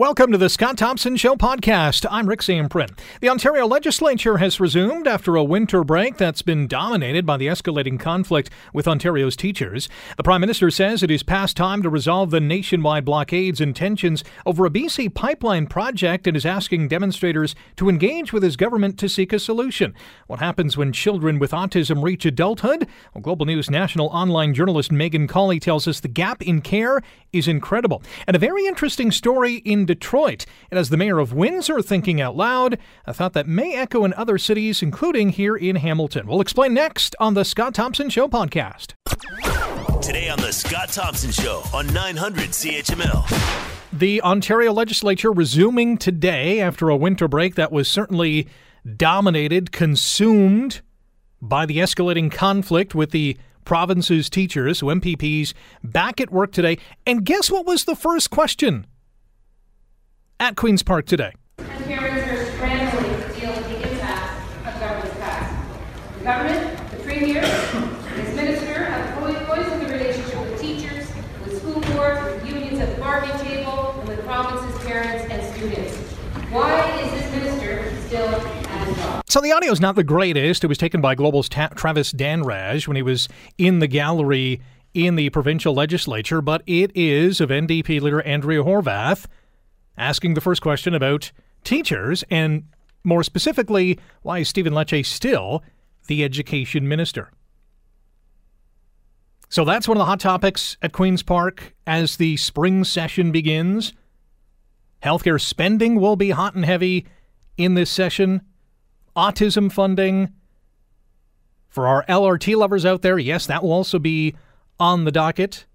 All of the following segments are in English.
Welcome to the Scott Thompson Show podcast. I'm Rick Zamprin. The Ontario legislature has resumed after a winter break that's been dominated by the escalating conflict with Ontario's teachers. The Prime Minister says it is past time to resolve the nationwide blockades and tensions over a BC pipeline project and is asking demonstrators to engage with his government to seek a solution. What happens when children with autism reach adulthood? Well, Global News national online journalist Megan Colley tells us the gap in care is incredible. And a very interesting story in Detroit. And as the mayor of Windsor thinking out loud, a thought that may echo in other cities, including here in Hamilton. We'll explain next on the Scott Thompson Show podcast. Today on the Scott Thompson Show on 900 CHML. The Ontario legislature resuming today after a winter break that was certainly dominated, consumed by the escalating conflict with the province's teachers, so MPPs, back at work today. And guess what was the first question? At Queen's Park today. Ontarians are scrambling to deal with the impact of government's past. The government, the Premier, this minister have fully poisoned the relationship with teachers, with school boards, with unions at the bargaining table, and with provinces, parents, and students. Why is this minister still at his job? So the audio is not the greatest. It was taken by Global's Travis Danraj when he was in the gallery in the provincial legislature, but it is of NDP leader Andrea Horvath asking the first question about teachers, and more specifically, why is Stephen Lecce still the education minister? So that's one of the hot topics at Queen's Park as the spring session begins. Healthcare spending will be hot and heavy in this session. Autism funding. For our LRT lovers out there, yes, that will also be on the docket.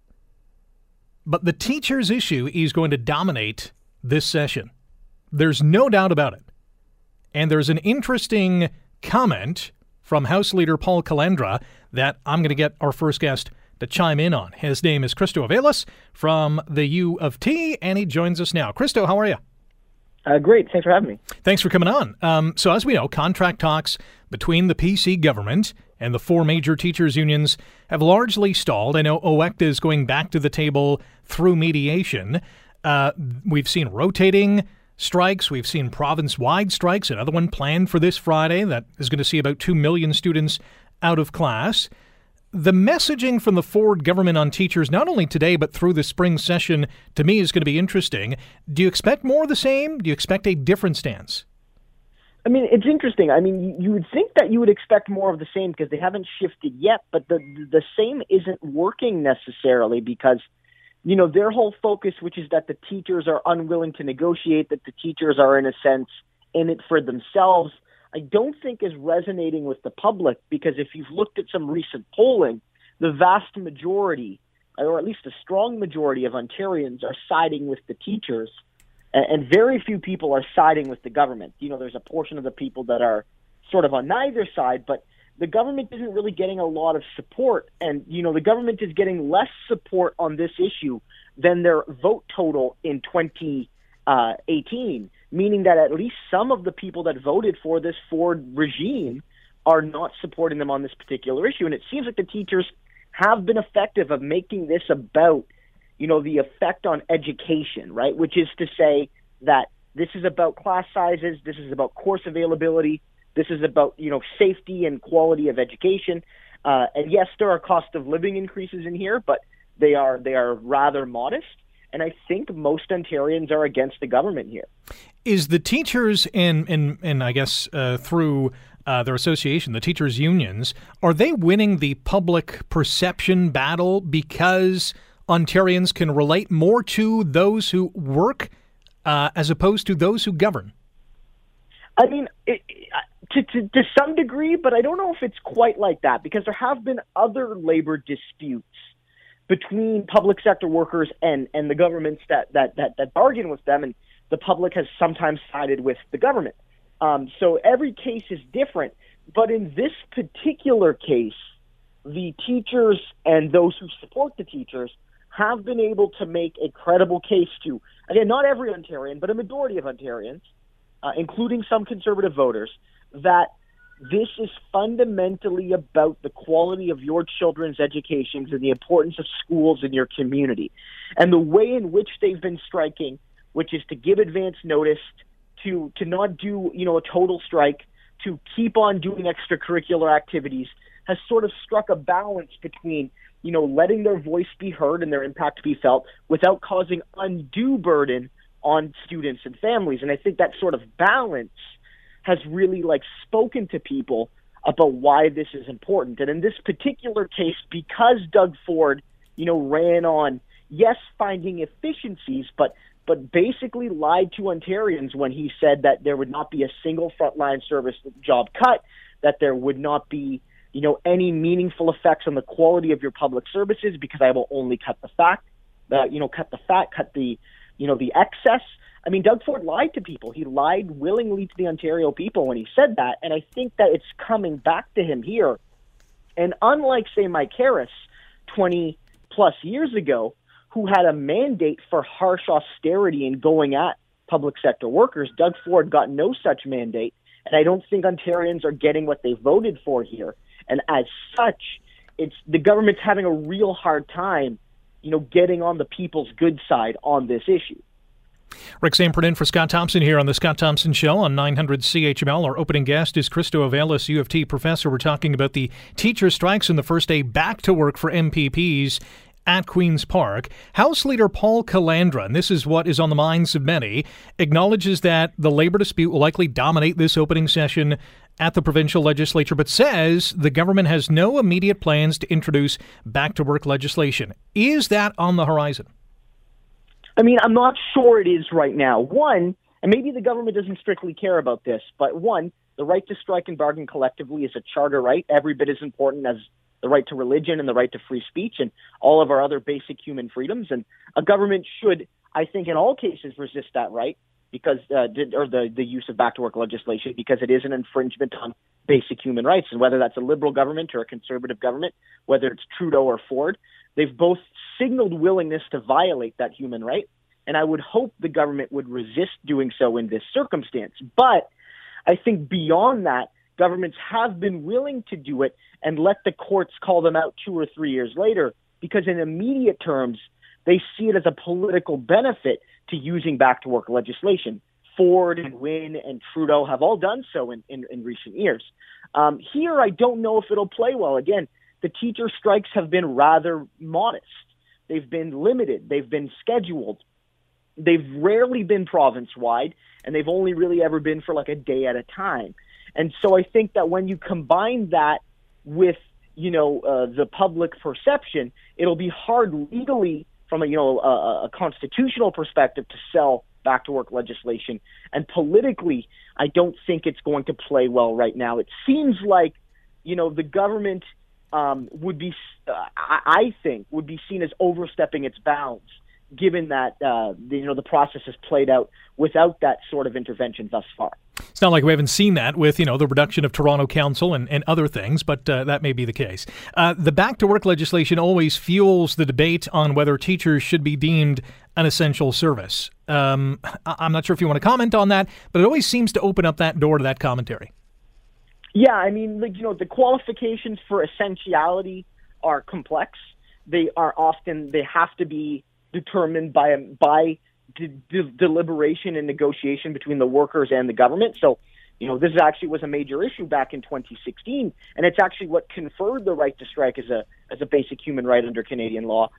But the teachers issue is going to dominate this session. There's no doubt about it. And there's an interesting comment from House Leader Paul Calandra that I'm going to get our first guest to chime in on. His name is Christo Aivalis from the U of T, and he joins us now. Christo, how are you? Great. Thanks for having me. Thanks for coming on. So as we know, contract talks between the PC government and the four major teachers' unions have largely stalled. I know OECTA is going back to the table through mediation. We've seen rotating strikes. We've seen province-wide strikes. Another one planned for this Friday that is going to see about 2 million students out of class. The messaging from the Ford government on teachers, not only today but through the spring session, to me is going to be interesting. Do you expect more of the same? Do you expect a different stance? I mean, it's interesting. I mean, you would think that you would expect more of the same because they haven't shifted yet, but the same isn't working necessarily because you know, their whole focus, which is that the teachers are unwilling to negotiate, that the teachers are, in a sense, in it for themselves, I don't think is resonating with the public because if you've looked at some recent polling, the vast majority, or at least a strong majority of Ontarians are siding with the teachers, and very few people are siding with the government. You know, there's a portion of the people that are sort of on neither side, but the government isn't really getting a lot of support. And, you know, the government is getting less support on this issue than their vote total in 2018, meaning that at least some of the people that voted for this Ford regime are not supporting them on this particular issue. And it seems like the teachers have been effective at making this about, you know, the effect on education, right? Which is to say that this is about class sizes, this is about course availability, this is about, you know, safety and quality of education. And yes, there are cost of living increases in here, but they are rather modest. And I think most Ontarians are against the government here. Is the teachers and I guess through their association, the teachers unions, are they winning the public perception battle because Ontarians can relate more to those who work as opposed to those who govern? I mean, to some degree, but I don't know if it's quite like that because there have been other labor disputes between public sector workers and the governments that bargain with them, and the public has sometimes sided with the government. So every case is different. But in this particular case, the teachers and those who support the teachers have been able to make a credible case to, again, not every Ontarian, but a majority of Ontarians, including some conservative voters, that this is fundamentally about the quality of your children's education and the importance of schools in your community. And the way in which they've been striking which is to give advance notice, to not do, you know, a total strike, to keep on doing extracurricular activities, has sort of struck a balance between, you know, letting their voice be heard and their impact be felt without causing undue burden on students and families. And I think that sort of balance has really, like, spoken to people about why this is important. And in this particular case, because Doug Ford, you know, ran on, yes, finding efficiencies, but basically lied to Ontarians when he said that there would not be a single frontline service job cut, that there would not be, you know, any meaningful effects on the quality of your public services, because I will only cut the fat, the excess. I mean, Doug Ford lied to people. He lied willingly to the Ontario people when he said that, and I think that it's coming back to him here. And unlike, say, Mike Harris 20-plus years ago, who had a mandate for harsh austerity and going at public sector workers, Doug Ford got no such mandate, and I don't think Ontarians are getting what they voted for here. And as such, it's the government's having a real hard time, you know, getting on the people's good side on this issue. Rick Zamprin in for Scott Thompson here on the Scott Thompson Show on 900 CHML. Our opening guest is Christo Aivalis, U of T professor. We're talking about the teacher strikes and the first day back to work for MPPs at Queen's Park. House Leader Paul Calandra, and this is what is on the minds of many, acknowledges that the labor dispute will likely dominate this opening session at the provincial legislature, but says the government has no immediate plans to introduce back-to-work legislation. Is that on the horizon? I mean, I'm not sure it is right now. One, and maybe the government doesn't strictly care about this, but one, the right to strike and bargain collectively is a charter right, every bit as important as the right to religion and the right to free speech and all of our other basic human freedoms. And a government should, I think, in all cases resist that right, because the use of back-to-work legislation, because it is an infringement on basic human rights. And whether that's a liberal government or a conservative government, whether it's Trudeau or Ford, they've both signaled willingness to violate that human right. And I would hope the government would resist doing so in this circumstance. But I think beyond that, governments have been willing to do it and let the courts call them out 2 or 3 years later, because in immediate terms, they see it as a political benefit to using back-to-work legislation. Ford and Wynne and Trudeau have all done so in recent years. Here, I don't know if it'll play well. Again, the teacher strikes have been rather modest. They've been limited. They've been scheduled. They've rarely been province-wide, and they've only really ever been for like a day at a time. And so I think that when you combine that with, you know, the public perception, it'll be hard legally from a constitutional perspective to sell back-to-work legislation. And politically, I don't think it's going to play well right now. It seems like, you know, the government would be seen as overstepping its bounds, given that, the process has played out without that sort of intervention thus far. It's not like we haven't seen that with, you know, the reduction of Toronto Council and other things, but that may be the case. The back-to-work legislation always fuels the debate on whether teachers should be deemed an essential service. I'm not sure if you want to comment on that, but it always seems to open up that door to that commentary. Yeah, I mean, like, you know, the qualifications for essentiality are complex. They have to be determined by deliberation and negotiation between the workers and the government. So, you know, this actually was a major issue back in 2016, and it's actually what conferred the right to strike as a basic human right under Canadian law,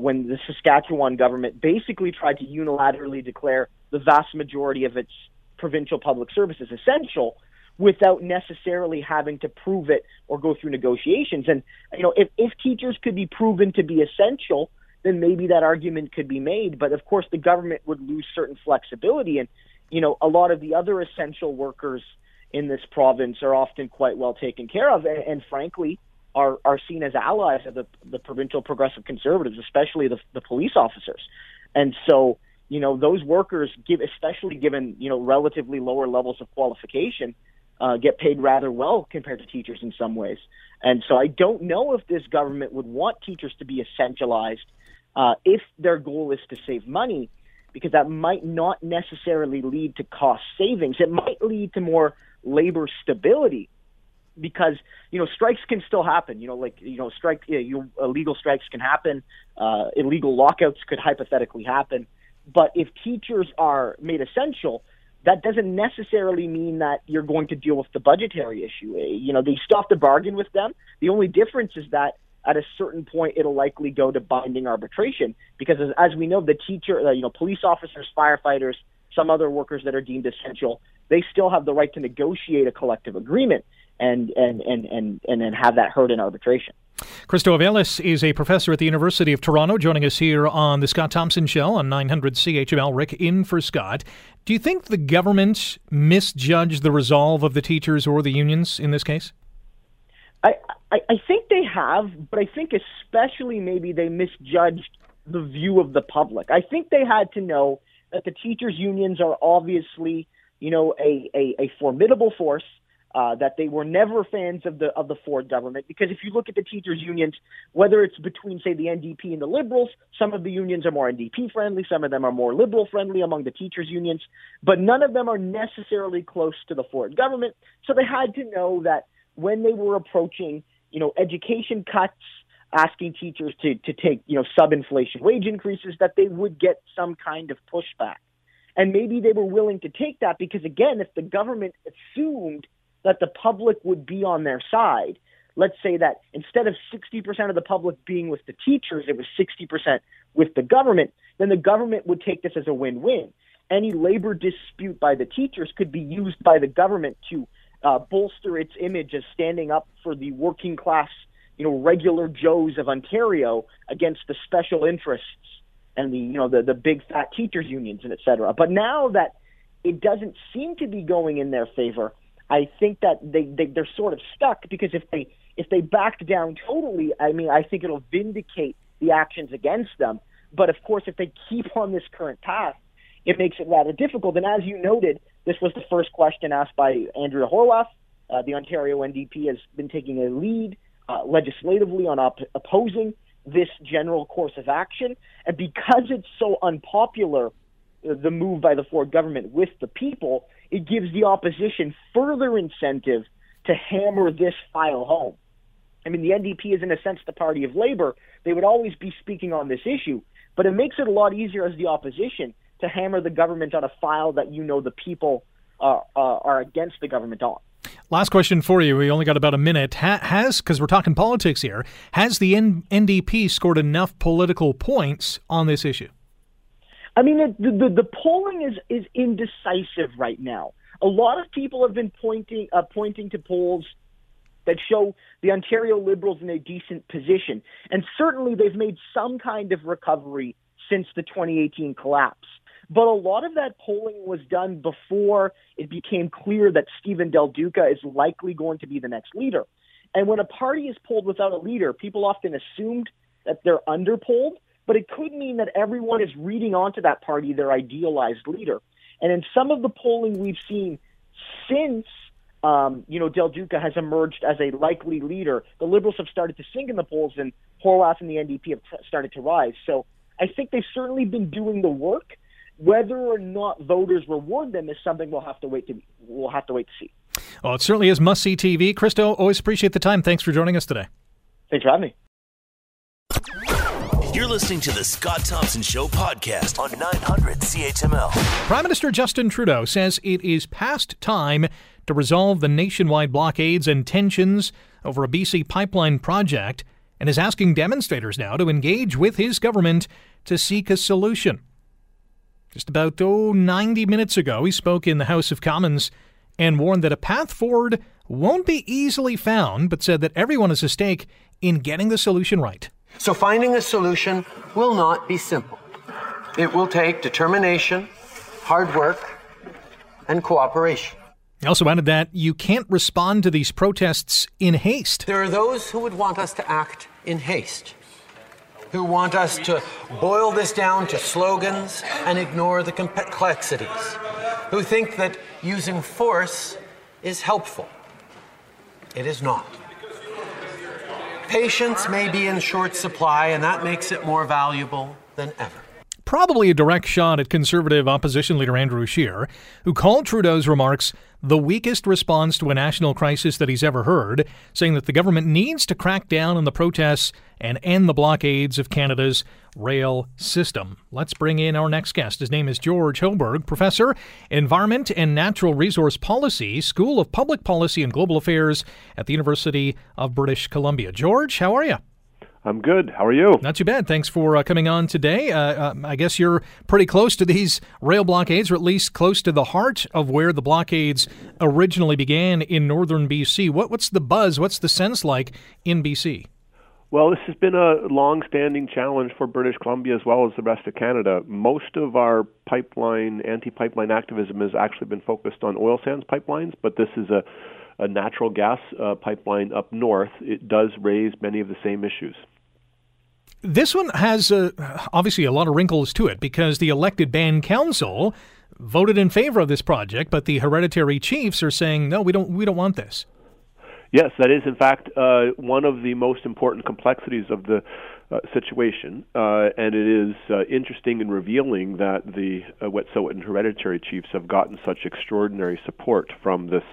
when the Saskatchewan government basically tried to unilaterally declare the vast majority of its provincial public services essential without necessarily having to prove it or go through negotiations. And, you know, if teachers could be proven to be essential, then maybe that argument could be made. But of course, the government would lose certain flexibility. And, you know, a lot of the other essential workers in this province are often quite well taken care of and frankly, are seen as allies of the provincial progressive conservatives, especially the police officers. And so, you know, those workers, especially given, you know, relatively lower levels of qualification, get paid rather well compared to teachers in some ways. And so I don't know if this government would want teachers to be essentialized if their goal is to save money, because that might not necessarily lead to cost savings. It might lead to more labor stability, because, you know, strikes can still happen. You know, like, you know, illegal strikes can happen. Illegal lockouts could hypothetically happen. But if teachers are made essential, that doesn't necessarily mean that you're going to deal with the budgetary issue. You know, they still have to bargain with them. The only difference is that at a certain point, it'll likely go to binding arbitration because, as we know, the teacher, you know, police officers, firefighters, some other workers that are deemed essential, they still have the right to negotiate a collective agreement and have that heard in arbitration. Christo Aivalis is a professor at the University of Toronto, joining us here on the Scott Thompson Show on 900 CHML. Rick in for Scott. Do you think the government misjudged the resolve of the teachers or the unions in this case? I think they have, but I think especially maybe they misjudged the view of the public. I think they had to know that the teachers' unions are obviously, you know, a formidable force. That they were never fans of the Ford government, because if you look at the teachers' unions, whether it's between, say, the NDP and the Liberals, some of the unions are more NDP-friendly, some of them are more Liberal-friendly among the teachers' unions, but none of them are necessarily close to the Ford government. So they had to know that when they were approaching, you know, education cuts, asking teachers to take, you know, sub-inflation wage increases, that they would get some kind of pushback. And maybe they were willing to take that because, again, if the government assumed that the public would be on their side. Let's say that instead of 60% of the public being with the teachers, it was 60% with the government, then the government would take this as a win-win. Any labor dispute by the teachers could be used by the government to bolster its image as standing up for the working class, you know, regular Joes of Ontario against the special interests and the, you know, the big fat teachers unions and et cetera. But now that it doesn't seem to be going in their favor, I think that they're sort of stuck, because if they back down totally, I mean, I think it'll vindicate the actions against them. But of course, if they keep on this current path, it makes it rather difficult. And as you noted, this was the first question asked by Andrea Horwath. The Ontario NDP has been taking a lead legislatively on opposing this general course of action. And because it's so unpopular, the move by the Ford government with the people, it gives the opposition further incentive to hammer this file home. I mean, the NDP is in a sense the party of labor. They would always be speaking on this issue, but it makes it a lot easier as the opposition to hammer the government on a file that, you know, the people are against the government on. Last question for you. We only got about a minute. Because we're talking politics here, has the NDP scored enough political points on this issue? I mean, the polling is indecisive right now. A lot of people have been pointing to polls that show the Ontario Liberals in a decent position. And certainly they've made some kind of recovery since the 2018 collapse. But a lot of that polling was done before it became clear that Stephen Del Duca is likely going to be the next leader. And when a party is polled without a leader, people often assumed that they're underpolled. But it could mean that everyone is reading onto that party their idealized leader. And in some of the polling we've seen since, you know, Del Duca has emerged as a likely leader, the Liberals have started to sink in the polls, and Horwath and the NDP have started to rise. So I think they've certainly been doing the work. Whether or not voters reward them is something we'll have to wait to see. Well, it certainly is must-see TV. Christo, always appreciate the time. Thanks for joining us today. Thanks for having me. You're listening to the Scott Thompson Show podcast on 900 CHML. Prime Minister Justin Trudeau says it is past time to resolve the nationwide blockades and tensions over a BC pipeline project, and is asking demonstrators now to engage with his government to seek a solution. Just about 90 minutes ago, he spoke in the House of Commons and warned that a path forward won't be easily found, but said that everyone has a stake in getting the solution right. So finding a solution will not be simple. It will take determination, hard work, and cooperation. He also added that you can't respond to these protests in haste. There are those who would want us to act in haste, who want us to boil this down to slogans and ignore the complexities, who think that using force is helpful. It is not. Patience may be in short supply, and that makes it more valuable than ever. probably a direct shot at Conservative opposition leader Andrew Scheer, who called Trudeau's remarks the weakest response to a national crisis that he's ever heard, saying that the government needs to crack down on the protests and end the blockades of Canada's rail system. Let's bring in our next guest. His name is George Hoberg, Professor, Environment and Natural Resource Policy, School of Public Policy and Global Affairs at the University of British Columbia. George, how are you? I'm good. How are you? Not too bad. Thanks for coming on today. I guess you're pretty close to these rail blockades, or at least close to the heart of where the blockades originally began in northern BC. What's the buzz? What's the sense like in BC? Well, this has been a long-standing challenge for British Columbia as well as the rest of Canada. Most of our pipeline, anti-pipeline activism has actually been focused on oil sands pipelines, but this is a natural gas pipeline up north. It does raise many of the same issues. This one has obviously a lot of wrinkles to it because the elected band council voted in favor of this project, but the hereditary chiefs are saying, no, we don't want this. Yes, that is, in fact, one of the most important complexities of the situation, and it is interesting and revealing that the Wet'suwet'en hereditary chiefs have gotten such extraordinary support from this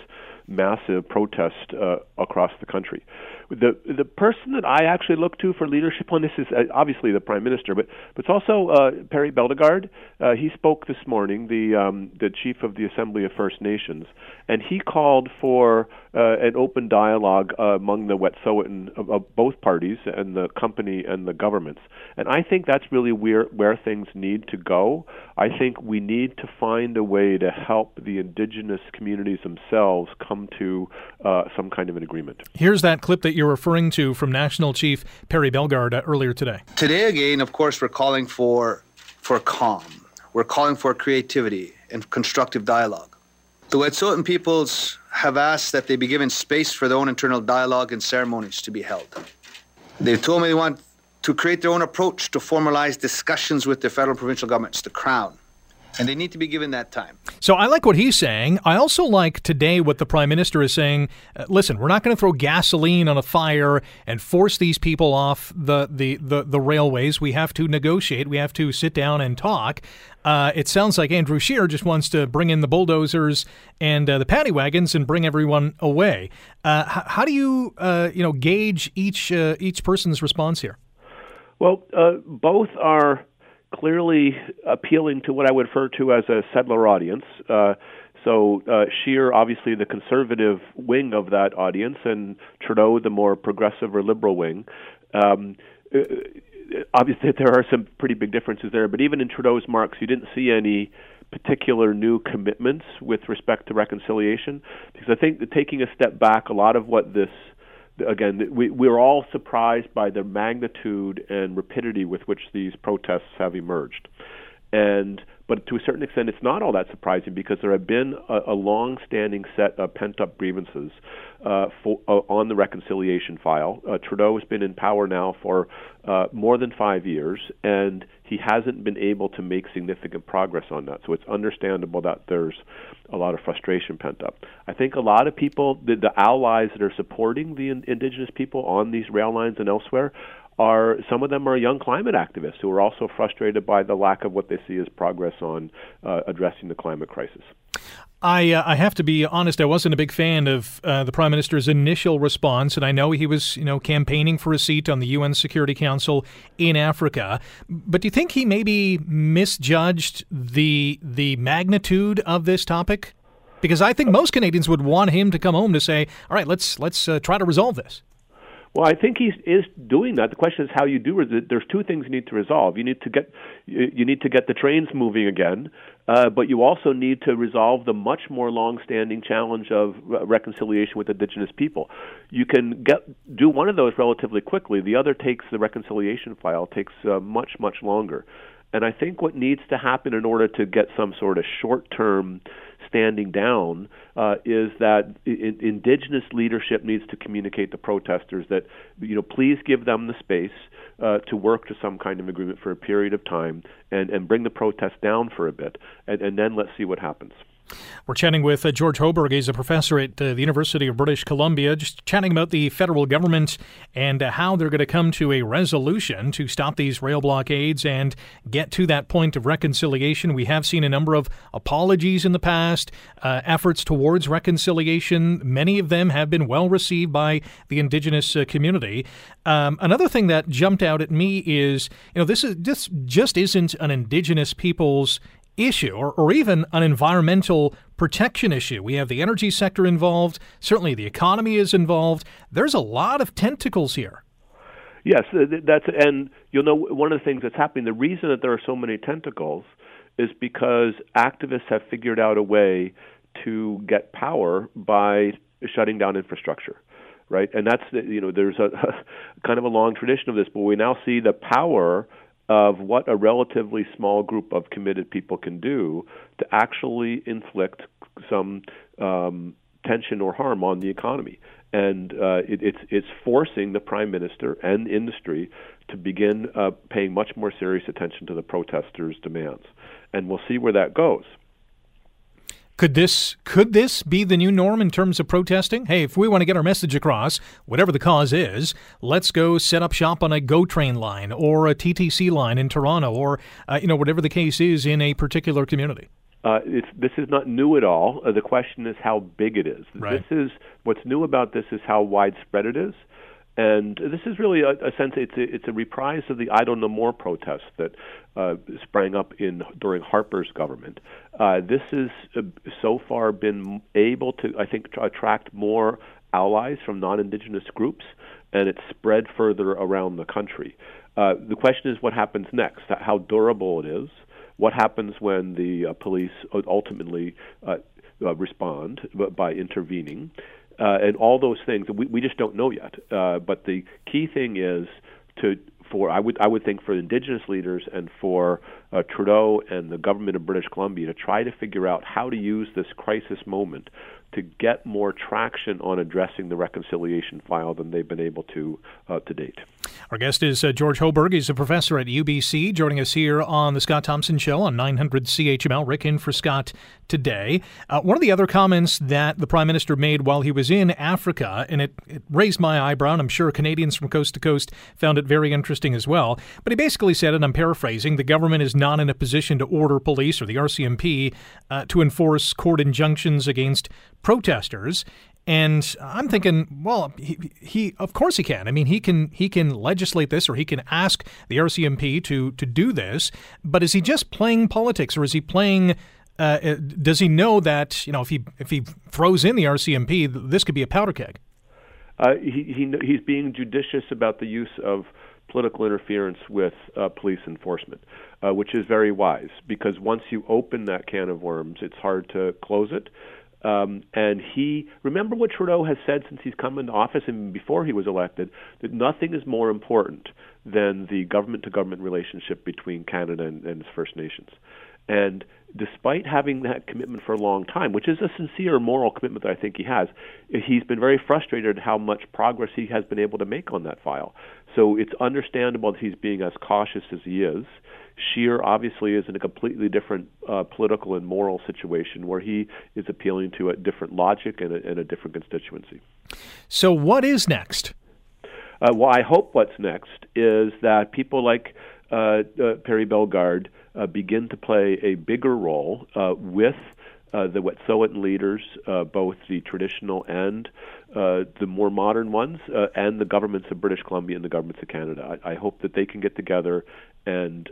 massive protest across the country. The person that I actually look to for leadership on this is obviously the Prime Minister, but it's also Perry Bellegarde. He spoke this morning, the Chief of the Assembly of First Nations, and he called for an open dialogue among the Wet'suwet'en of both parties and the company and the governments. And I think that's really where things need to go. I think we need to find a way to help the Indigenous communities themselves come to some kind of an agreement. Here's that clip that you're referring to from National Chief Perry Bellegarde earlier today. Today, again, of course, we're calling for calm. We're calling for creativity and constructive dialogue. The Wet'suwet'en peoples have asked that they be given space for their own internal dialogue and ceremonies to be held. They've told me they want to create their own approach to formalize discussions with the federal and provincial governments, the Crown. And they need to be given that time. So I like what he's saying. I also like today what the Prime Minister is saying. Listen, we're not going to throw gasoline on a fire and force these people off the railways. We have to negotiate. We have to sit down and talk. It sounds like Andrew Scheer just wants to bring in the bulldozers and the paddy wagons and bring everyone away. How do you gauge each person's response here? Well, both are clearly appealing to what I would refer to as a settler audience. So Scheer, obviously the conservative wing of that audience, and Trudeau, the more progressive or liberal wing. Obviously there are some pretty big differences there, but even in Trudeau's marks, you didn't see any particular new commitments with respect to reconciliation, because I think that taking a step back, a lot of what this we're all surprised by the magnitude and rapidity with which these protests have emerged. But to a certain extent, it's not all that surprising because there have been a long-standing set of pent-up grievances on the reconciliation file. Trudeau has been in power now for more than 5 years, and he hasn't been able to make significant progress on that. So it's understandable that there's a lot of frustration pent up. I think a lot of people, the allies that are supporting the Indigenous people on these rail lines and elsewhere, some of them are young climate activists who are also frustrated by the lack of what they see as progress on addressing the climate crisis. I have to be honest, I wasn't a big fan of the Prime Minister's initial response, and I know he was campaigning for a seat on the UN Security Council in Africa, but do you think he maybe misjudged the magnitude of this topic? Because I think most Canadians would want him to come home to say, all right, let's try to resolve this. Well, I think he is doing that. The question is how you do it. There's two things you need to resolve. You need to get the trains moving again, but you also need to resolve the much more long-standing challenge of reconciliation with Indigenous people. You can do one of those relatively quickly. The other takes the reconciliation file takes much longer. And I think what needs to happen in order to get some sort of short-term standing down is that Indigenous leadership needs to communicate to protesters that, please give them the space to work to some kind of agreement for a period of time and bring the protest down for a bit, and then let's see what happens. We're chatting with George Hoberg. He's a professor at the University of British Columbia, just chatting about the federal government and how they're going to come to a resolution to stop these rail blockades and get to that point of reconciliation. We have seen a number of apologies in the past, efforts towards reconciliation. Many of them have been well received by the Indigenous community. Another thing that jumped out at me is, you know, this just isn't an Indigenous people's issue or even an environmental protection issue. We have the energy sector involved. Certainly the economy is involved. There's a lot of tentacles here. Yes, and you know, one of the things that's happening, the reason that there are so many tentacles is because activists have figured out a way to get power by shutting down infrastructure, right? And that's, you know, there's a kind of a long tradition of this, but we now see the power of what a relatively small group of committed people can do to actually inflict some tension or harm on the economy, and it's forcing the prime minister and industry to begin paying much more serious attention to the protesters' demands, and we'll see where that goes. Could this be the new norm in terms of protesting? Hey, if we want to get our message across, whatever the cause is, let's go set up shop on a GO train line or a TTC line in Toronto, or you know, whatever the case is in a particular community. This is not new at all. The question is how big it is. Right. This is what's new about this is how widespread it is. And this is really a sense it's a reprise of the I Don't Know More protest that sprang up during Harper's government. This has so far been able to, I think, attract more allies from non-Indigenous groups, and it's spread further around the country. The question is what happens next, how durable it is, what happens when the police ultimately respond by intervening. And all those things we just don't know yet. But the key thing is I would think for Indigenous leaders and for Trudeau and the government of British Columbia to try to figure out how to use this crisis moment to get more traction on addressing the reconciliation file than they've been able to date. Our guest is George Hoberg. He's a professor at UBC, joining us here on the Scott Thompson Show on 900 CHML. Rick in for Scott today. One of the other comments that the Prime Minister made while he was in Africa, and it raised my eyebrow, and I'm sure Canadians from coast to coast found it very interesting as well, but he basically said, and I'm paraphrasing, the government is not in a position to order police or the RCMP to enforce court injunctions against protesters. And I'm thinking, well, he of course he can. I mean, he can legislate this, or he can ask the RCMP to do this. But is he just playing politics, or is he playing? Does he know that, you know, if he throws in the RCMP, this could be a powder keg? He's being judicious about the use of political interference with police enforcement, which is very wise, because once you open that can of worms, it's hard to close it. And remember what Trudeau has said since he's come into office and before he was elected, that nothing is more important than the government-to-government relationship between Canada and its First Nations. And despite having that commitment for a long time, which is a sincere moral commitment that I think he has, he's been very frustrated at how much progress he has been able to make on that file. So it's understandable that he's being as cautious as he is. Scheer obviously is in a completely different political and moral situation where he is appealing to a different logic and a different constituency. So what is next? Well, I hope what's next is that people like Perry Bellegarde begin to play a bigger role with the Wet'suwet'en leaders, both the traditional and the more modern ones, and the governments of British Columbia and the governments of Canada. I hope that they can get together and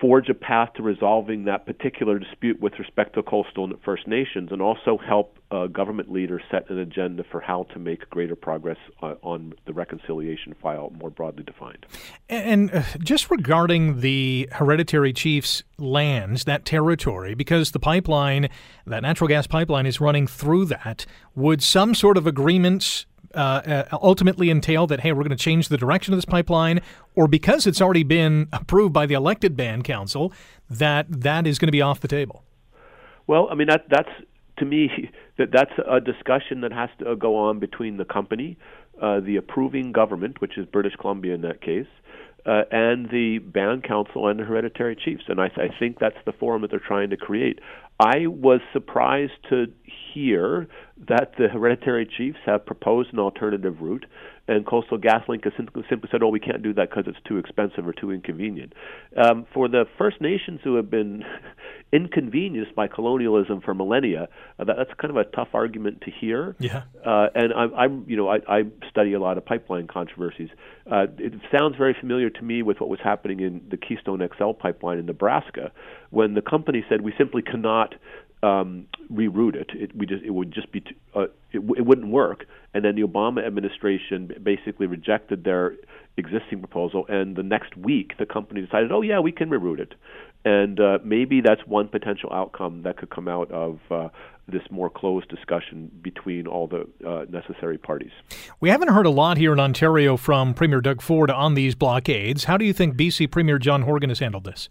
forge a path to resolving that particular dispute with respect to coastal First Nations, and also help government leaders set an agenda for how to make greater progress on the reconciliation file, more broadly defined. And just regarding the hereditary chiefs' lands, that territory, because the pipeline, that natural gas pipeline is running through that, would some sort of agreement ultimately entail that, hey, we're going to change the direction of this pipeline, or because it's already been approved by the elected band council, that is going to be off the table? Well, I mean, that's to me, that's a discussion that has to go on between the company, the approving government, which is British Columbia in that case, and the band council and the hereditary chiefs. And I think that's the forum that they're trying to create. I was surprised to hear that the hereditary chiefs have proposed an alternative route, and Coastal GasLink has simply said, oh, we can't do that because it's too expensive or too inconvenient. For the First Nations who have been inconvenienced by colonialism for millennia, that's kind of a tough argument to hear. Yeah. And I study a lot of pipeline controversies. It sounds very familiar to me with what was happening in the Keystone XL pipeline in Nebraska, when the company said we simply cannot reroute it. It would just be it wouldn't work. And then the Obama administration basically rejected their existing proposal. And the next week, the company decided, oh yeah, we can reroute it. And maybe that's one potential outcome that could come out of this more closed discussion between all the necessary parties. We haven't heard a lot here in Ontario from Premier Doug Ford on these blockades. How do you think BC Premier John Horgan has handled this?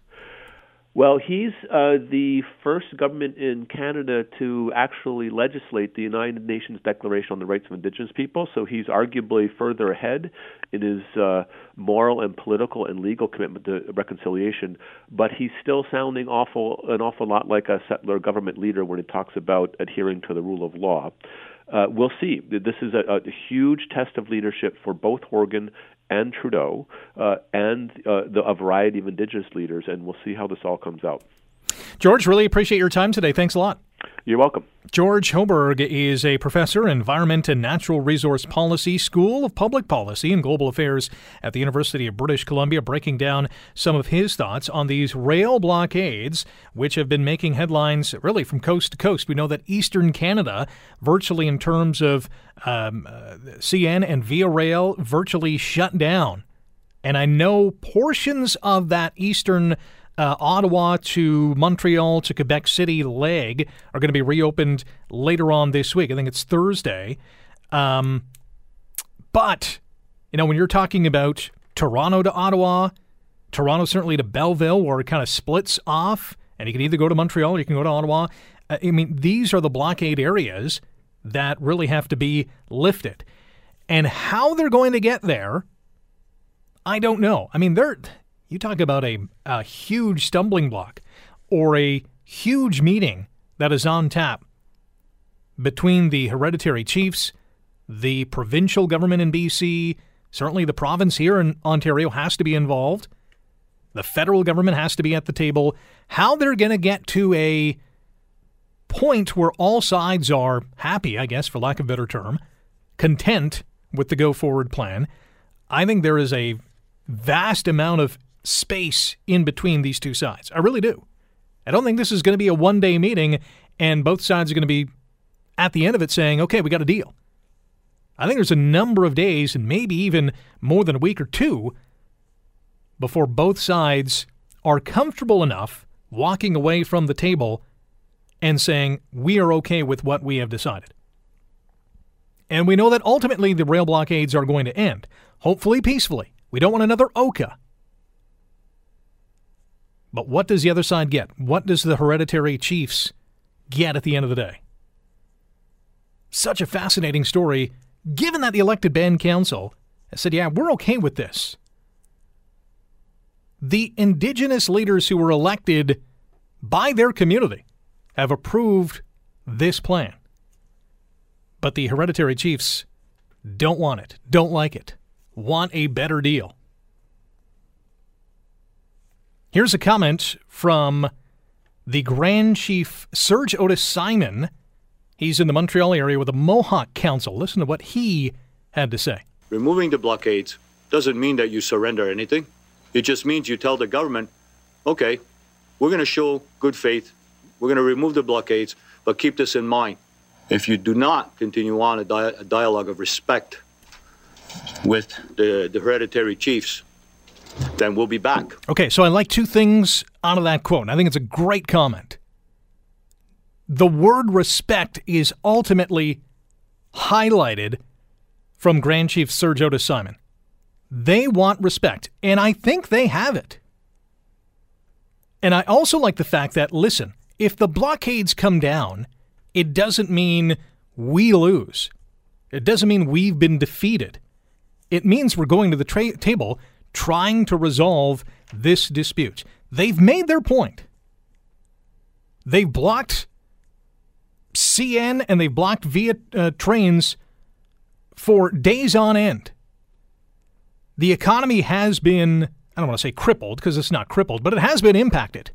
Well, he's the first government in Canada to actually legislate the United Nations Declaration on the Rights of Indigenous People, so he's arguably further ahead in his moral and political and legal commitment to reconciliation, but he's still sounding an awful lot like a settler government leader when he talks about adhering to the rule of law. We'll see. This is a huge test of leadership for both Horgan and Trudeau and a variety of Indigenous leaders, and we'll see how this all comes out. George, really appreciate your time today. Thanks a lot. You're welcome. George Hoberg is a professor, Environment and Natural Resource Policy, School of Public Policy and Global Affairs at the University of British Columbia, breaking down some of his thoughts on these rail blockades, which have been making headlines really from coast to coast. We know that Eastern Canada, virtually in terms of CN and Via Rail, virtually shut down. And I know portions of that Eastern Ottawa to Montreal to Quebec City leg are going to be reopened later on this week. I think it's Thursday. But, you know, when you're talking about Toronto to Ottawa, Toronto certainly to Belleville, where it kind of splits off, and you can either go to Montreal or you can go to Ottawa. I mean, these are the blockade areas that really have to be lifted. And how they're going to get there, I don't know. I mean, you talk about a huge stumbling block or a huge meeting that is on tap between the hereditary chiefs, the provincial government in BC, certainly the province here in Ontario has to be involved. The federal government has to be at the table. How they're going to get to a point where all sides are happy, I guess, for lack of a better term, content with the go-forward plan. I think there is a vast amount of space in between these two sides. I really do. I don't think this is going to be a one-day meeting and both sides are going to be at the end of it saying, okay, we got a deal. I think there's a number of days and maybe even more than a week or two before both sides are comfortable enough walking away from the table and saying, we are okay with what we have decided. And we know that ultimately the rail blockades are going to end, hopefully peacefully. We don't want another OCA. But what does the other side get? What does the hereditary chiefs get at the end of the day? Such a fascinating story, given that the elected band council has said, yeah, we're okay with this. The Indigenous leaders who were elected by their community have approved this plan. But the hereditary chiefs don't want it, don't like it, want a better deal. Here's a comment from the Grand Chief Serge Otis Simon. He's in the Montreal area with the Mohawk Council. Listen to what he had to say. Removing the blockades doesn't mean that you surrender anything. It just means you tell the government, okay, we're going to show good faith. We're going to remove the blockades, but keep this in mind. If you do not continue on a dialogue of respect with the hereditary chiefs, then we'll be back. Okay, so I like two things out of that quote. I think it's a great comment. The word respect is ultimately highlighted from Grand Chief Serge Otis Simon. They want respect, and I think they have it. And I also like the fact that, listen, if the blockades come down, it doesn't mean we lose. It doesn't mean we've been defeated. It means we're going to the table trying to resolve this dispute. They've made their point. They blocked CN and they blocked via trains for days on end. The economy has been, I don't want to say crippled because it's not crippled, but it has been impacted.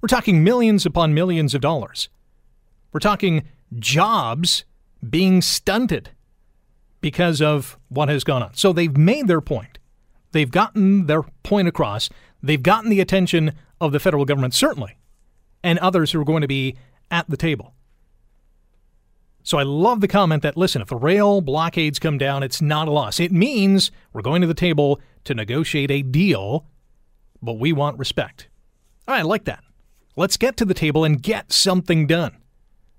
We're talking millions upon millions of dollars. We're talking jobs being stunted because of what has gone on. So they've made their point. They've gotten their point across. They've gotten the attention of the federal government, certainly, and others who are going to be at the table. So I love the comment that, listen, if the rail blockades come down, it's not a loss. It means we're going to the table to negotiate a deal, but we want respect. All right, I like that. Let's get to the table and get something done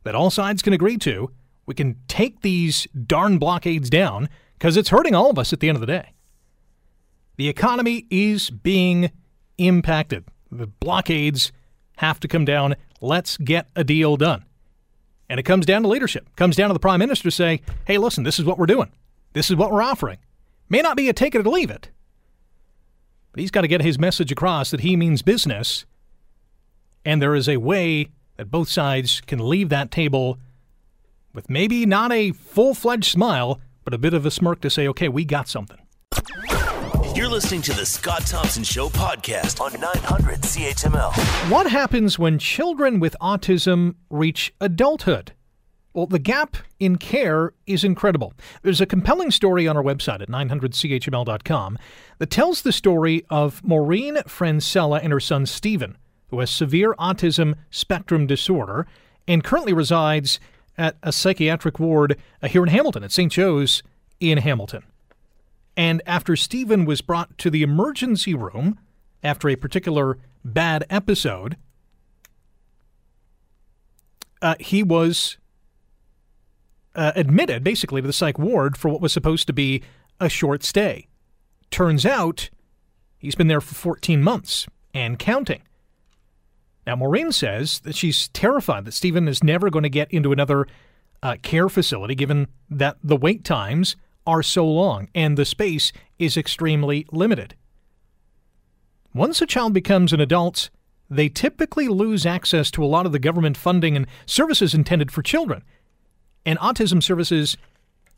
that all sides can agree to. We can take these darn blockades down because it's hurting all of us at the end of the day. The economy is being impacted. The blockades have to come down. Let's get a deal done. And it comes down to leadership. It comes down to the prime minister saying, hey, listen, this is what we're doing. This is what we're offering. May not be a take it or leave it. But he's got to get his message across that he means business. And there is a way that both sides can leave that table with maybe not a full-fledged smile, but a bit of a smirk to say, okay, we got something. You're listening to the Scott Thompson Show podcast on 900 CHML. What happens when children with autism reach adulthood? Well, the gap in care is incredible. There's a compelling story on our website at 900chml.com that tells the story of Maureen Francella and her son Stephen, who has severe autism spectrum disorder and currently resides at a psychiatric ward here in Hamilton, at St. Joe's in Hamilton. And after Stephen was brought to the emergency room after a particular bad episode, he was admitted, basically, to the psych ward for what was supposed to be a short stay. Turns out he's been there for 14 months and counting. Now, Maureen says that she's terrified that Stephen is never going to get into another care facility, given that the wait times are so long and the space is extremely limited. Once a child becomes an adult, they typically lose access to a lot of the government funding and services intended for children. And autism services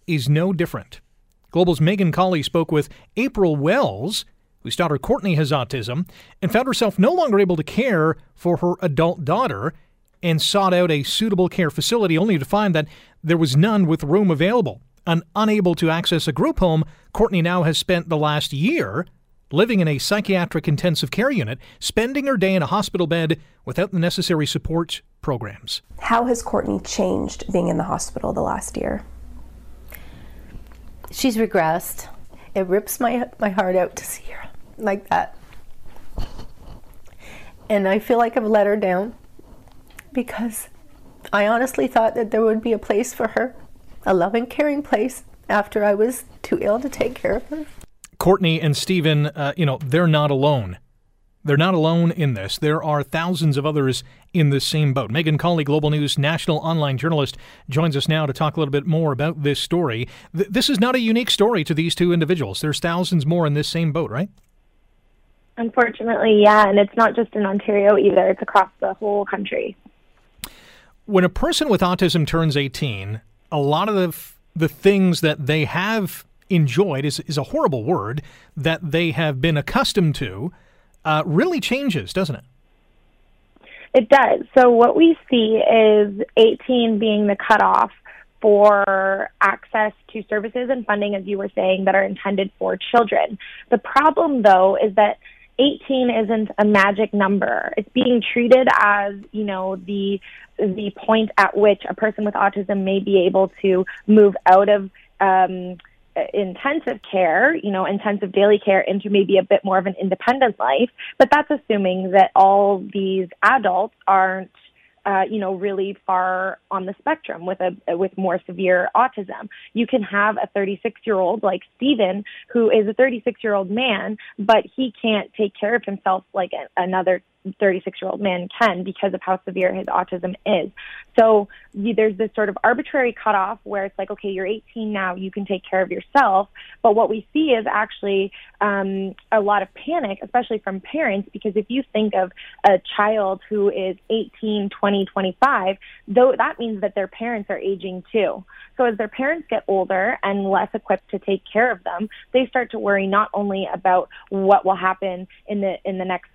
is no different. Global's Megan Colley spoke with April Wells, whose daughter Courtney has autism, and found herself no longer able to care for her adult daughter and sought out a suitable care facility only to find that there was none with room available. And unable to access a group home, Courtney now has spent the last year living in a psychiatric intensive care unit, spending her day in a hospital bed without the necessary support programs. How has Courtney changed being in the hospital the last year? She's regressed. It rips my heart out to see her like that. And I feel like I've let her down because I honestly thought that there would be a place for her, a loving, caring place after I was too ill to take care of her. Courtney and Stephen, they're not alone. They're not alone in this. There are thousands of others in this same boat. Megan Colley, Global News national online journalist, joins us now to talk a little bit more about this story. This is not a unique story to these two individuals. There's thousands more in this same boat, right? Unfortunately, yeah, and it's not just in Ontario either. It's across the whole country. When a person with autism turns 18, a lot of the things that they have enjoyed is a horrible word that they have been accustomed to really changes, doesn't it? It does. So what we see is 18 being the cutoff for access to services and funding, as you were saying, that are intended for children. The problem, though, is that 18 isn't a magic number. It's being treated as, the point at which a person with autism may be able to move out of intensive care, intensive daily care, into maybe a bit more of an independent life. But that's assuming that all these adults aren't really far on the spectrum with more severe autism. You can have a 36-year-old like Stephen, who is a 36-year-old man, but he can't take care of himself like another 36-year-old man can because of how severe his autism is. So there's this sort of arbitrary cutoff where it's like, okay, you're 18 now, you can take care of yourself. But what we see is actually a lot of panic, especially from parents, because if you think of a child who is 18, 20, 25, though, that means that their parents are aging too. So as their parents get older and less equipped to take care of them, they start to worry not only about what will happen in the next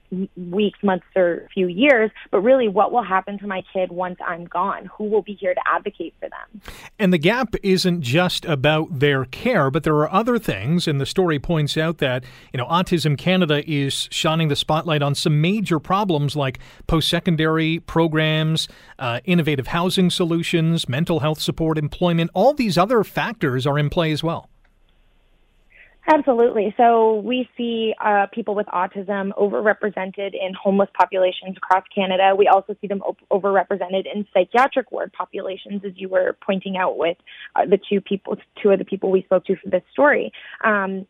weeks, months, or few years, but really what will happen to my kid once I'm gone? Who will be here to advocate for them? And the gap isn't just about their care, but there are other things. And the story points out that, Autism Canada is shining the spotlight on some major problems like post-secondary programs, innovative housing solutions, mental health support, employment. All these other factors are in play as well. Absolutely. So we see people with autism overrepresented in homeless populations across Canada. We also see them overrepresented in psychiatric ward populations, as you were pointing out with the two of the people we spoke to for this story. And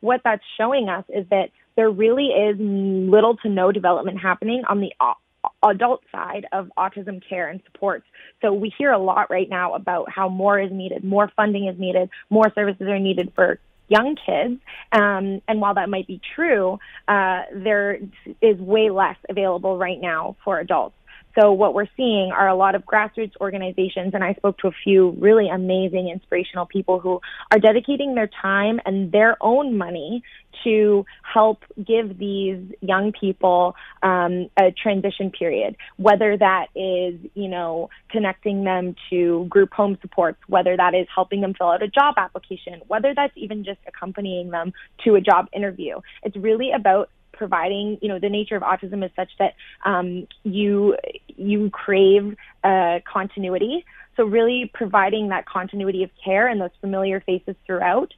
what that's showing us is that there really is little to no development happening on the adult side of autism care and supports. So we hear a lot right now about how more is needed, more funding is needed, more services are needed for young kids, and while that might be true, there is way less available right now for adults. So what we're seeing are a lot of grassroots organizations, and I spoke to a few really amazing, inspirational people who are dedicating their time and their own money to help give these young people a transition period, whether that is, connecting them to group home supports, whether that is helping them fill out a job application, whether that's even just accompanying them to a job interview. It's really about providing, the nature of autism is such that you crave continuity. So really providing that continuity of care and those familiar faces throughout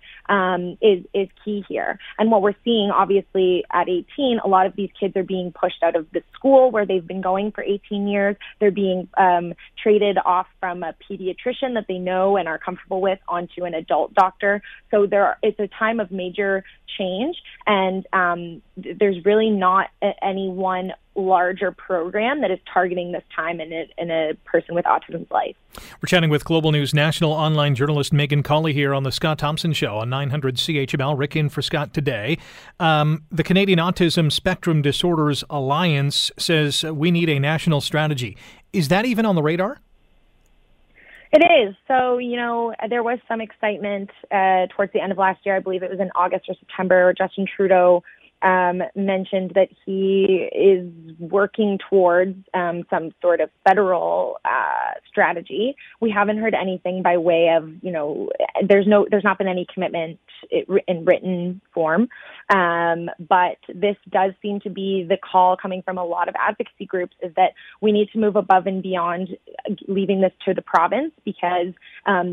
is key here. And what we're seeing, obviously, at 18, a lot of these kids are being pushed out of the school where they've been going for 18 years. They're being traded off from a pediatrician that they know and are comfortable with onto an adult doctor. So it's a time of major change, and there's really not any one larger program that is targeting this time in a person with autism's life. We're chatting with Global News national online journalist Megan Colley here on the Scott Thompson Show on 900 CHML. Rick in for Scott today. The Canadian Autism Spectrum Disorders Alliance says we need a national strategy. Is that even on the radar? It is. So, there was some excitement towards the end of last year. I believe it was in August or September, where Justin Trudeau mentioned that he is working towards some sort of federal strategy. We haven't heard anything by way of, there's not been any commitment in written form. But this does seem to be the call coming from a lot of advocacy groups, is that we need to move above and beyond leaving this to the province, because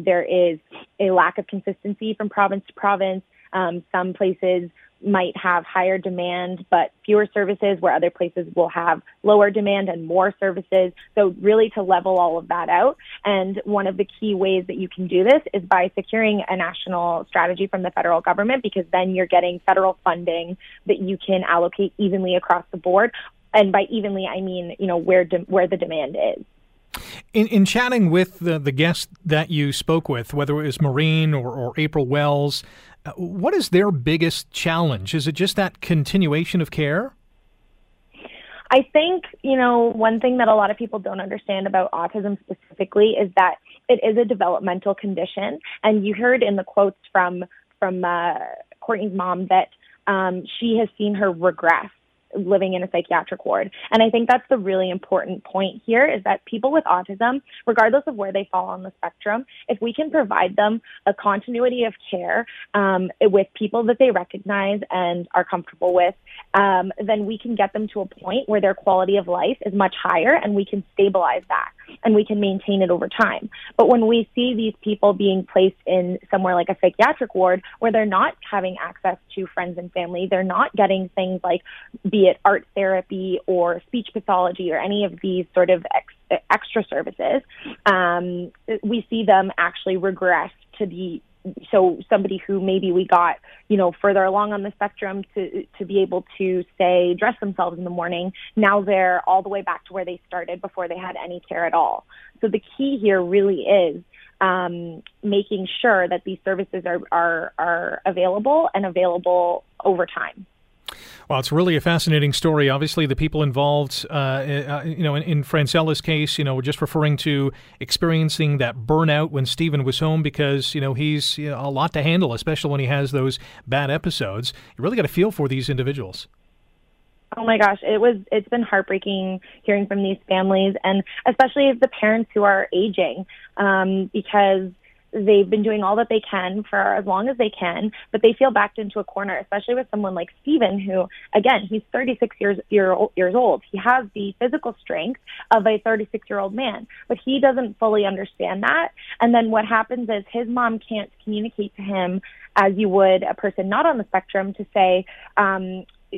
there is a lack of consistency from province to province. Some places might have higher demand but fewer services, where other places will have lower demand and more services. So really to level all of that out. And one of the key ways that you can do this is by securing a national strategy from the federal government, because then you're getting federal funding that you can allocate evenly across the board. And by evenly, I mean, where the demand is. In chatting with the guest that you spoke with, whether it was Maureen or April Wells, what is their biggest challenge? Is it just that continuation of care? I think, one thing that a lot of people don't understand about autism specifically is that it is a developmental condition. And you heard in the quotes from Courtney's mom that she has seen her regress living in a psychiatric ward. And I think that's the really important point here, is that people with autism, regardless of where they fall on the spectrum, if we can provide them a continuity of care with people that they recognize and are comfortable with, then we can get them to a point where their quality of life is much higher, and we can stabilize that and we can maintain it over time. But when we see these people being placed in somewhere like a psychiatric ward, where they're not having access to friends and family, they're not getting things like be it art therapy or speech pathology or any of these sort of extra services, we see them actually regress to the so somebody who maybe we got, you know, further along on the spectrum to be able to, say, dress themselves in the morning, now they're all the way back to where they started before they had any care at all. So the key here really is making sure that these services are available and available over time. Well, it's really a fascinating story. Obviously, the people involved, in Francella's case, you know, just referring to experiencing that burnout when Stephen was home because, you know, he's a lot to handle, especially when he has those bad episodes. You really got a feel for these individuals. Oh my gosh, it's been heartbreaking hearing from these families, and especially the parents who are aging, because they've been doing all that they can for as long as they can, but they feel backed into a corner, especially with someone like Stephen, who, again, he's 36 years old. He has the physical strength of a 36-year-old man, but he doesn't fully understand that. And then what happens is his mom can't communicate to him as you would a person not on the spectrum to say,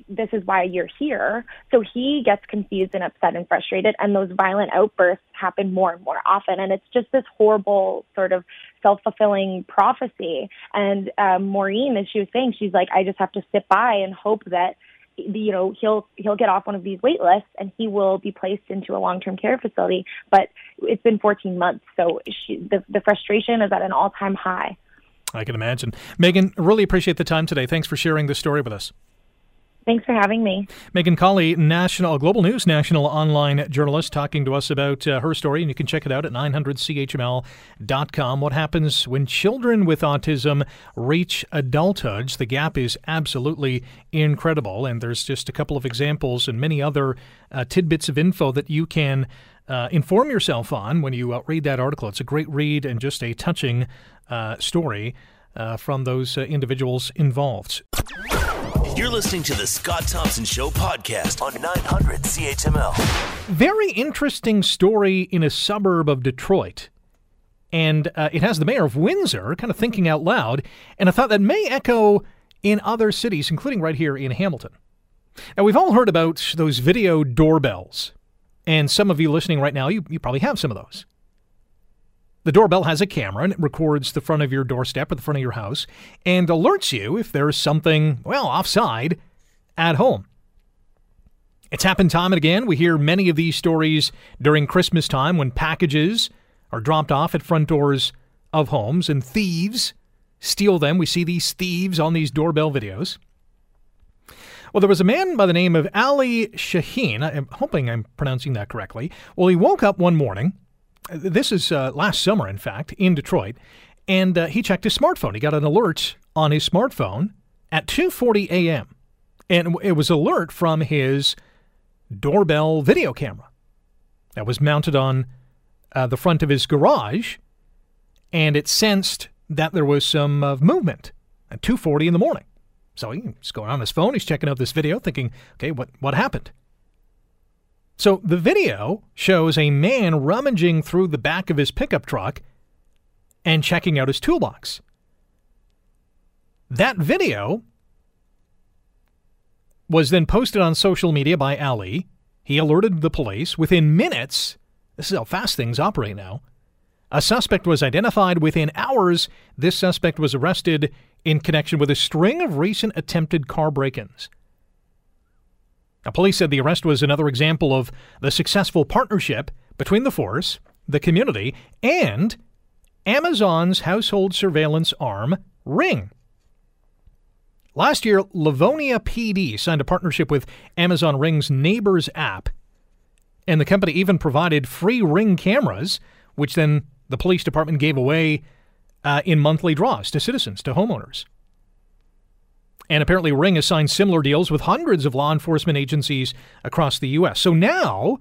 this is why you're here. So he gets confused and upset and frustrated, and those violent outbursts happen more and more often. And it's just this horrible sort of self-fulfilling prophecy. And Maureen, as she was saying, she's like, I just have to sit by and hope that, you know, he'll get off one of these wait lists and he will be placed into a long-term care facility. But it's been 14 months. So the frustration is at an all-time high. I can imagine. Megan, really appreciate the time today. Thanks for sharing this story with us. Thanks for having me. Megan Colley, Global News national online journalist, talking to us about her story, and you can check it out at 900chml.com. What happens when children with autism reach adulthood? The gap is absolutely incredible, and there's just a couple of examples and many other tidbits of info that you can inform yourself on when you read that article. It's a great read and just a touching story from those individuals involved. You're listening to the Scott Thompson Show podcast on 900 CHML. Very interesting story in a suburb of Detroit. And it has the mayor of Windsor kind of thinking out loud. And I thought that may echo in other cities, including right here in Hamilton. Now, we've all heard about those video doorbells. And some of you listening right now, you probably have some of those. The doorbell has a camera, and it records the front of your doorstep or the front of your house and alerts you if there's something, well, offside at home. It's happened time and again. We hear many of these stories during Christmas time when packages are dropped off at front doors of homes and thieves steal them. We see these thieves on these doorbell videos. Well, there was a man by the name of Ali Shaheen. I'm hoping I'm pronouncing that correctly. Well, he woke up one morning. This is last summer, in fact, in Detroit, and he checked his smartphone. He got an alert on his smartphone at 2:40 a.m., and it was an alert from his doorbell video camera that was mounted on the front of his garage, and it sensed that there was some movement at 2:40 in the morning. So he's going on his phone, he's checking out this video, thinking, okay, what happened? So the video shows a man rummaging through the back of his pickup truck and checking out his toolbox. That video was then posted on social media by Ali. He alerted the police. Within minutes, this is how fast things operate now, a suspect was identified. Within hours, this suspect was arrested in connection with a string of recent attempted car break-ins. Now, police said the arrest was another example of the successful partnership between the force, the community, and Amazon's household surveillance arm, Ring. Last year, Livonia PD signed a partnership with Amazon Ring's Neighbors app, and the company even provided free Ring cameras, which then the police department gave away in monthly draws to citizens, to homeowners. And apparently Ring has signed similar deals with hundreds of law enforcement agencies across the U.S. So now,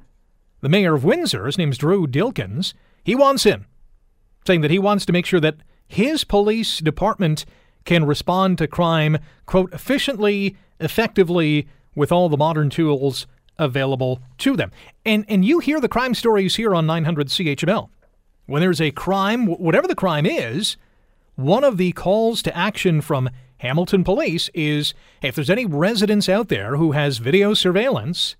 the mayor of Windsor, his name's Drew Dilkens, he wants in, saying that he wants to make sure that his police department can respond to crime, quote, efficiently, effectively, with all the modern tools available to them. And you hear the crime stories here on 900 CHML. When there's a crime, whatever the crime is, one of the calls to action from Hamilton Police is, hey, if there's any residents out there who has video surveillance,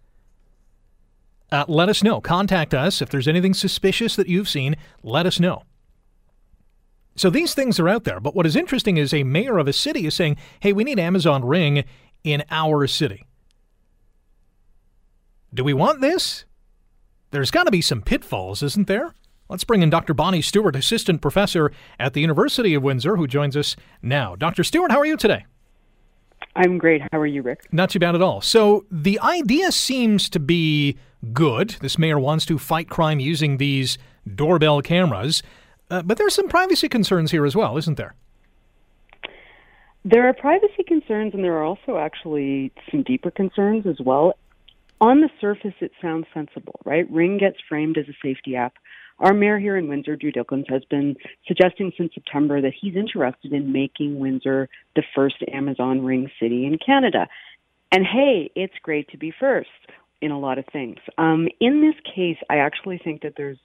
let us know. Contact us. If there's anything suspicious that you've seen, let us know. So these things are out there. But what is interesting is a mayor of a city is saying, hey, we need Amazon Ring in our city. Do we want this? There's got to be some pitfalls, isn't there? Let's bring in Dr. Bonnie Stewart, assistant professor at the University of Windsor, who joins us now. Dr. Stewart, how are you today? I'm great. How are you, Rick? Not too bad at all. So the idea seems to be good. This mayor wants to fight crime using these doorbell cameras. But there's some privacy concerns here as well, isn't there? There are privacy concerns, and there are also actually some deeper concerns as well. On the surface, it sounds sensible, right? Ring gets framed as a safety app. Our mayor here in Windsor, Drew Dilkens, has been suggesting since September that he's interested in making Windsor the first Amazon Ring city in Canada. And hey, it's great to be first in a lot of things. In this case, I actually think that there's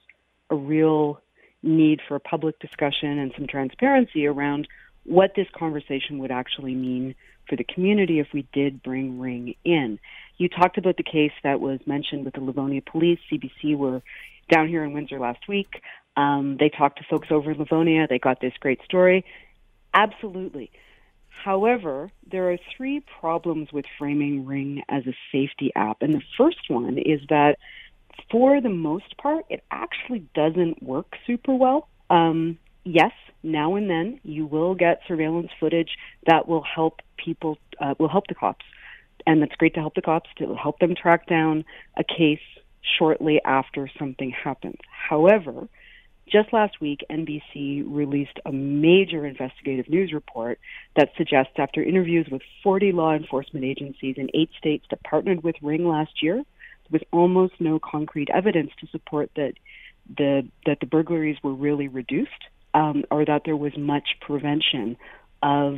a real need for a public discussion and some transparency around what this conversation would actually mean for the community if we did bring Ring in. You talked about the case that was mentioned with the Livonia Police. CBC were down here in Windsor last week. They talked to folks over in Livonia. They got this great story. Absolutely. However, there are three problems with framing Ring as a safety app. And the first one is that for the most part, it actually doesn't work super well. Yes, now and then you will get surveillance footage that will help people, will help the cops. And that's great to help the cops, to help them track down a case shortly after something happens. However, just last week, NBC released a major investigative news report that suggests after interviews with 40 law enforcement agencies in 8 states that partnered with Ring last year, with almost no concrete evidence to support that the burglaries were really reduced or that there was much prevention of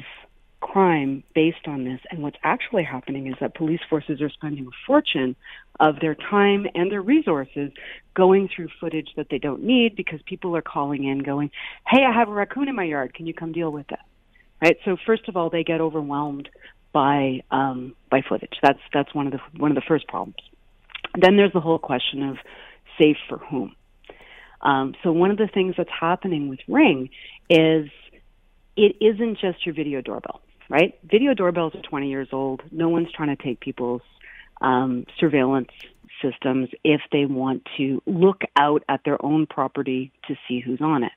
crime based on this. And what's actually happening is that police forces are spending a fortune of their time and their resources going through footage that they don't need because people are calling in going, hey, I have a raccoon in my yard. Can you come deal with it? Right? So first of all, they get overwhelmed by footage. That's one of the first problems. Then there's the whole question of safe for whom. So one of the things that's happening with Ring is it isn't just your video doorbell, right? Video doorbells are 20 years old. No one's trying to take people's surveillance systems if they want to look out at their own property to see who's on it.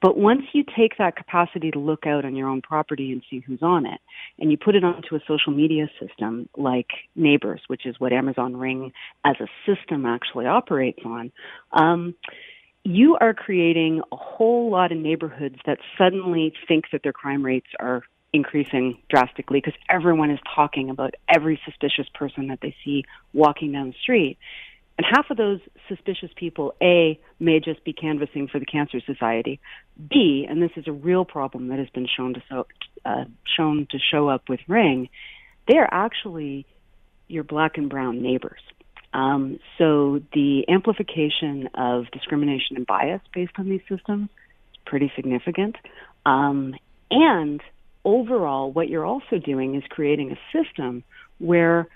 But once you take that capacity to look out on your own property and see who's on it, and you put it onto a social media system like Neighbors, which is what Amazon Ring as a system actually operates on, you are creating a whole lot of neighborhoods that suddenly think that their crime rates are increasing drastically because everyone is talking about every suspicious person that they see walking down the street. And half of those suspicious people, A, may just be canvassing for the Cancer Society. B, and this is a real problem that has been shown to show up with Ring, they are actually your black and brown neighbors. So the amplification of discrimination and bias based on these systems is pretty significant. And overall, what you're also doing is creating a system where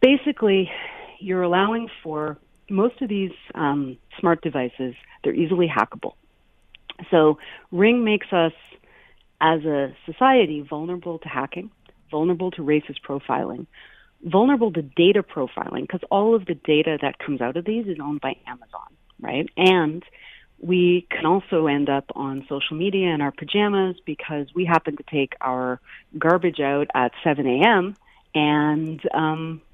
basically you're allowing for most of these smart devices, they're easily hackable. So Ring makes us, as a society, vulnerable to hacking, vulnerable to racist profiling, vulnerable to data profiling, because all of the data that comes out of these is owned by Amazon, right? And we can also end up on social media in our pajamas because we happen to take our garbage out at 7 a.m. and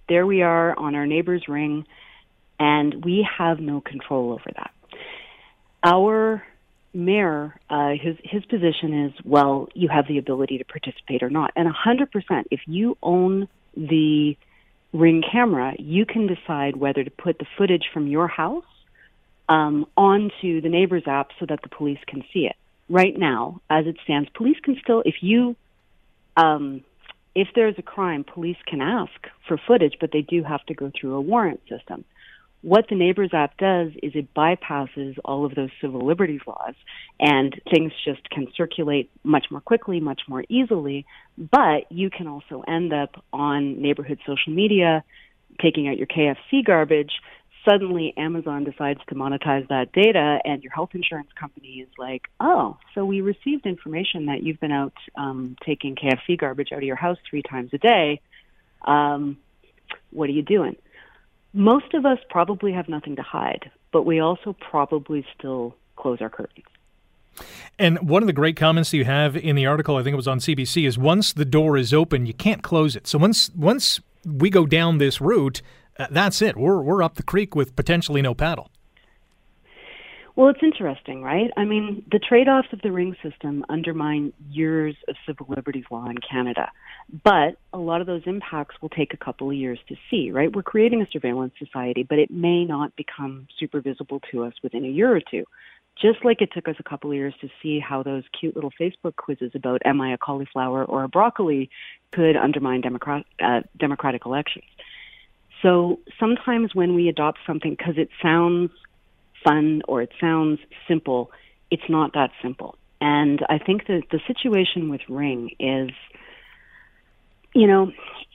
there we are on our neighbor's Ring, and we have no control over that. Our mayor, his position is, well, you have the ability to participate or not. And 100%, if you own the Ring camera, you can decide whether to put the footage from your house onto the Neighbors app so that the police can see it. Right now, as it stands, police can still, if there's a crime, police can ask for footage, but they do have to go through a warrant system. What the Neighbors app does is it bypasses all of those civil liberties laws, and things just can circulate much more quickly, much more easily, but you can also end up on neighborhood social media, taking out your KFC garbage, suddenly Amazon decides to monetize that data, and your health insurance company is like, oh, so we received information that you've been out taking KFC garbage out of your house 3 times a day. What are you doing? Most of us probably have nothing to hide, but we also probably still close our curtains. And one of the great comments you have in the article, I think it was on CBC, is once the door is open, you can't close it. So once we go down this route, that's it. We're up the creek with potentially no paddle. Well, it's interesting, right? I mean, the trade-offs of the ring system undermine years of civil liberties law in Canada. But a lot of those impacts will take a couple of years to see, right? We're creating a surveillance society, but it may not become super visible to us within a year or two. Just like it took us a couple of years to see how those cute little Facebook quizzes about am I a cauliflower or a broccoli could undermine democratic elections. So sometimes when we adopt something because it sounds fun or it sounds simple, it's not that simple. And I think that the situation with Ring is, you know,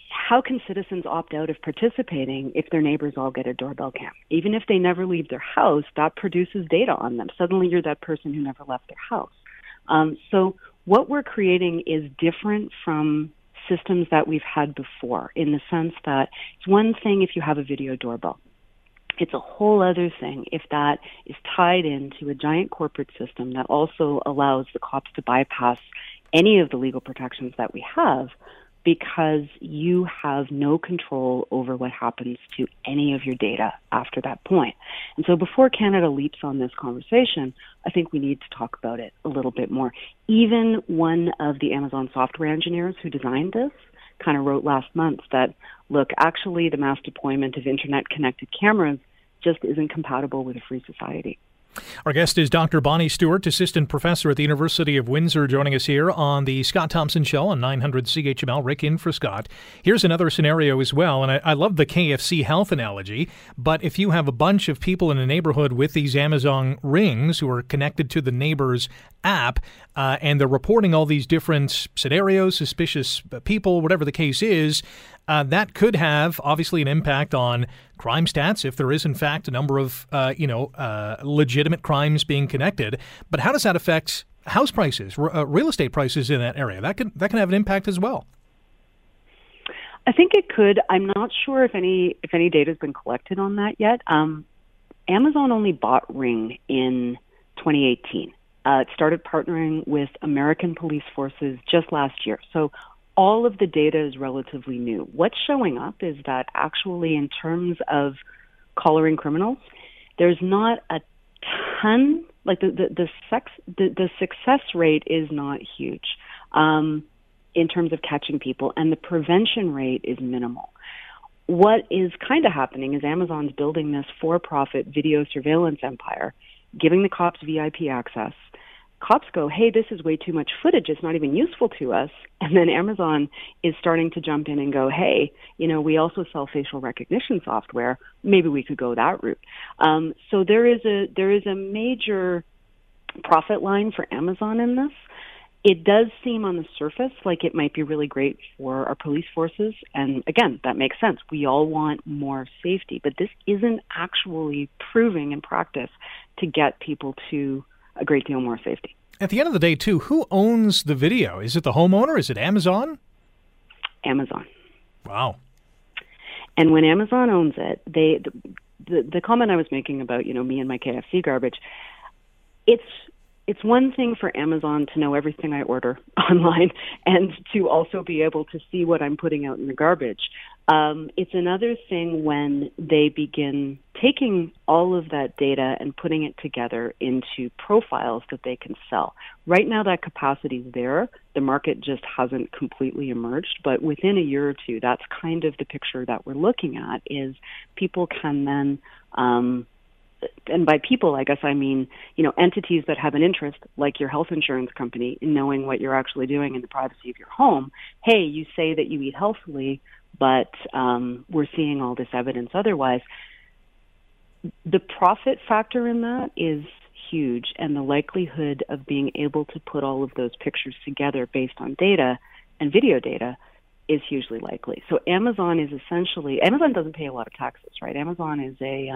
how can citizens opt out of participating if their neighbors all get a doorbell cam? Even if they never leave their house, that produces data on them. Suddenly you're that person who never left their house. So what we're creating is different from systems that we've had before, in the sense that it's one thing if you have a video doorbell. It's a whole other thing if that is tied into a giant corporate system that also allows the cops to bypass any of the legal protections that we have, because you have no control over what happens to any of your data after that point. And so before Canada leaps on this conversation, I think we need to talk about it a little bit more. Even one of the Amazon software engineers who designed this kind of wrote last month that, look, actually the mass deployment of internet-connected cameras just isn't compatible with a free society. Our guest is Dr. Bonnie Stewart, assistant professor at the University of Windsor, joining us here on the Scott Thompson Show on 900 CHML. Rick in for Scott. Here's another scenario as well, and I love the KFC health analogy, but if you have a bunch of people in a neighborhood with these Amazon rings who are connected to the Neighbors app, and they're reporting all these different scenarios, suspicious people, whatever the case is, that could have, obviously, an impact on crime stats if there is, in fact, a number of, legitimate crimes being connected. But how does that affect house prices, real estate prices in that area? That can have an impact as well. I think it could. I'm not sure if any data has been collected on that yet. Amazon only bought Ring in 2018. It started partnering with American police forces just last year. So all of the data is relatively new. What's showing up is that actually in terms of collaring criminals, there's not a ton, like the success rate is not huge in terms of catching people, and the prevention rate is minimal. What is kind of happening is Amazon's building this for-profit video surveillance empire, giving the cops VIP access. Cops go, hey, this is way too much footage. It's not even useful to us. And then Amazon is starting to jump in and go, hey, you know, we also sell facial recognition software. Maybe we could go that route. So there is a major profit line for Amazon in this. It does seem on the surface like it might be really great for our police forces. And again, that makes sense. We all want more safety, but this isn't actually proving in practice to get people to a great deal more safety. At the end of the day, too, who owns the video? Is it the homeowner? Is it Amazon? Amazon. Wow. And when Amazon owns it, the comment I was making about, you know, me and my KFC garbage, it's one thing for Amazon to know everything I order online and to also be able to see what I'm putting out in the garbage. It's another thing when they begin taking all of that data and putting it together into profiles that they can sell. Right now, that capacity is there. The market just hasn't completely emerged. But within a year or two, that's kind of the picture that we're looking at, is people can then... and by people, I guess I mean, you know, entities that have an interest, like your health insurance company, in knowing what you're actually doing in the privacy of your home. Hey, you say that you eat healthily, but we're seeing all this evidence otherwise. The profit factor in that is huge, and the likelihood of being able to put all of those pictures together based on data and video data is hugely likely. So Amazon is essentially, Amazon doesn't pay a lot of taxes, right? Amazon is a,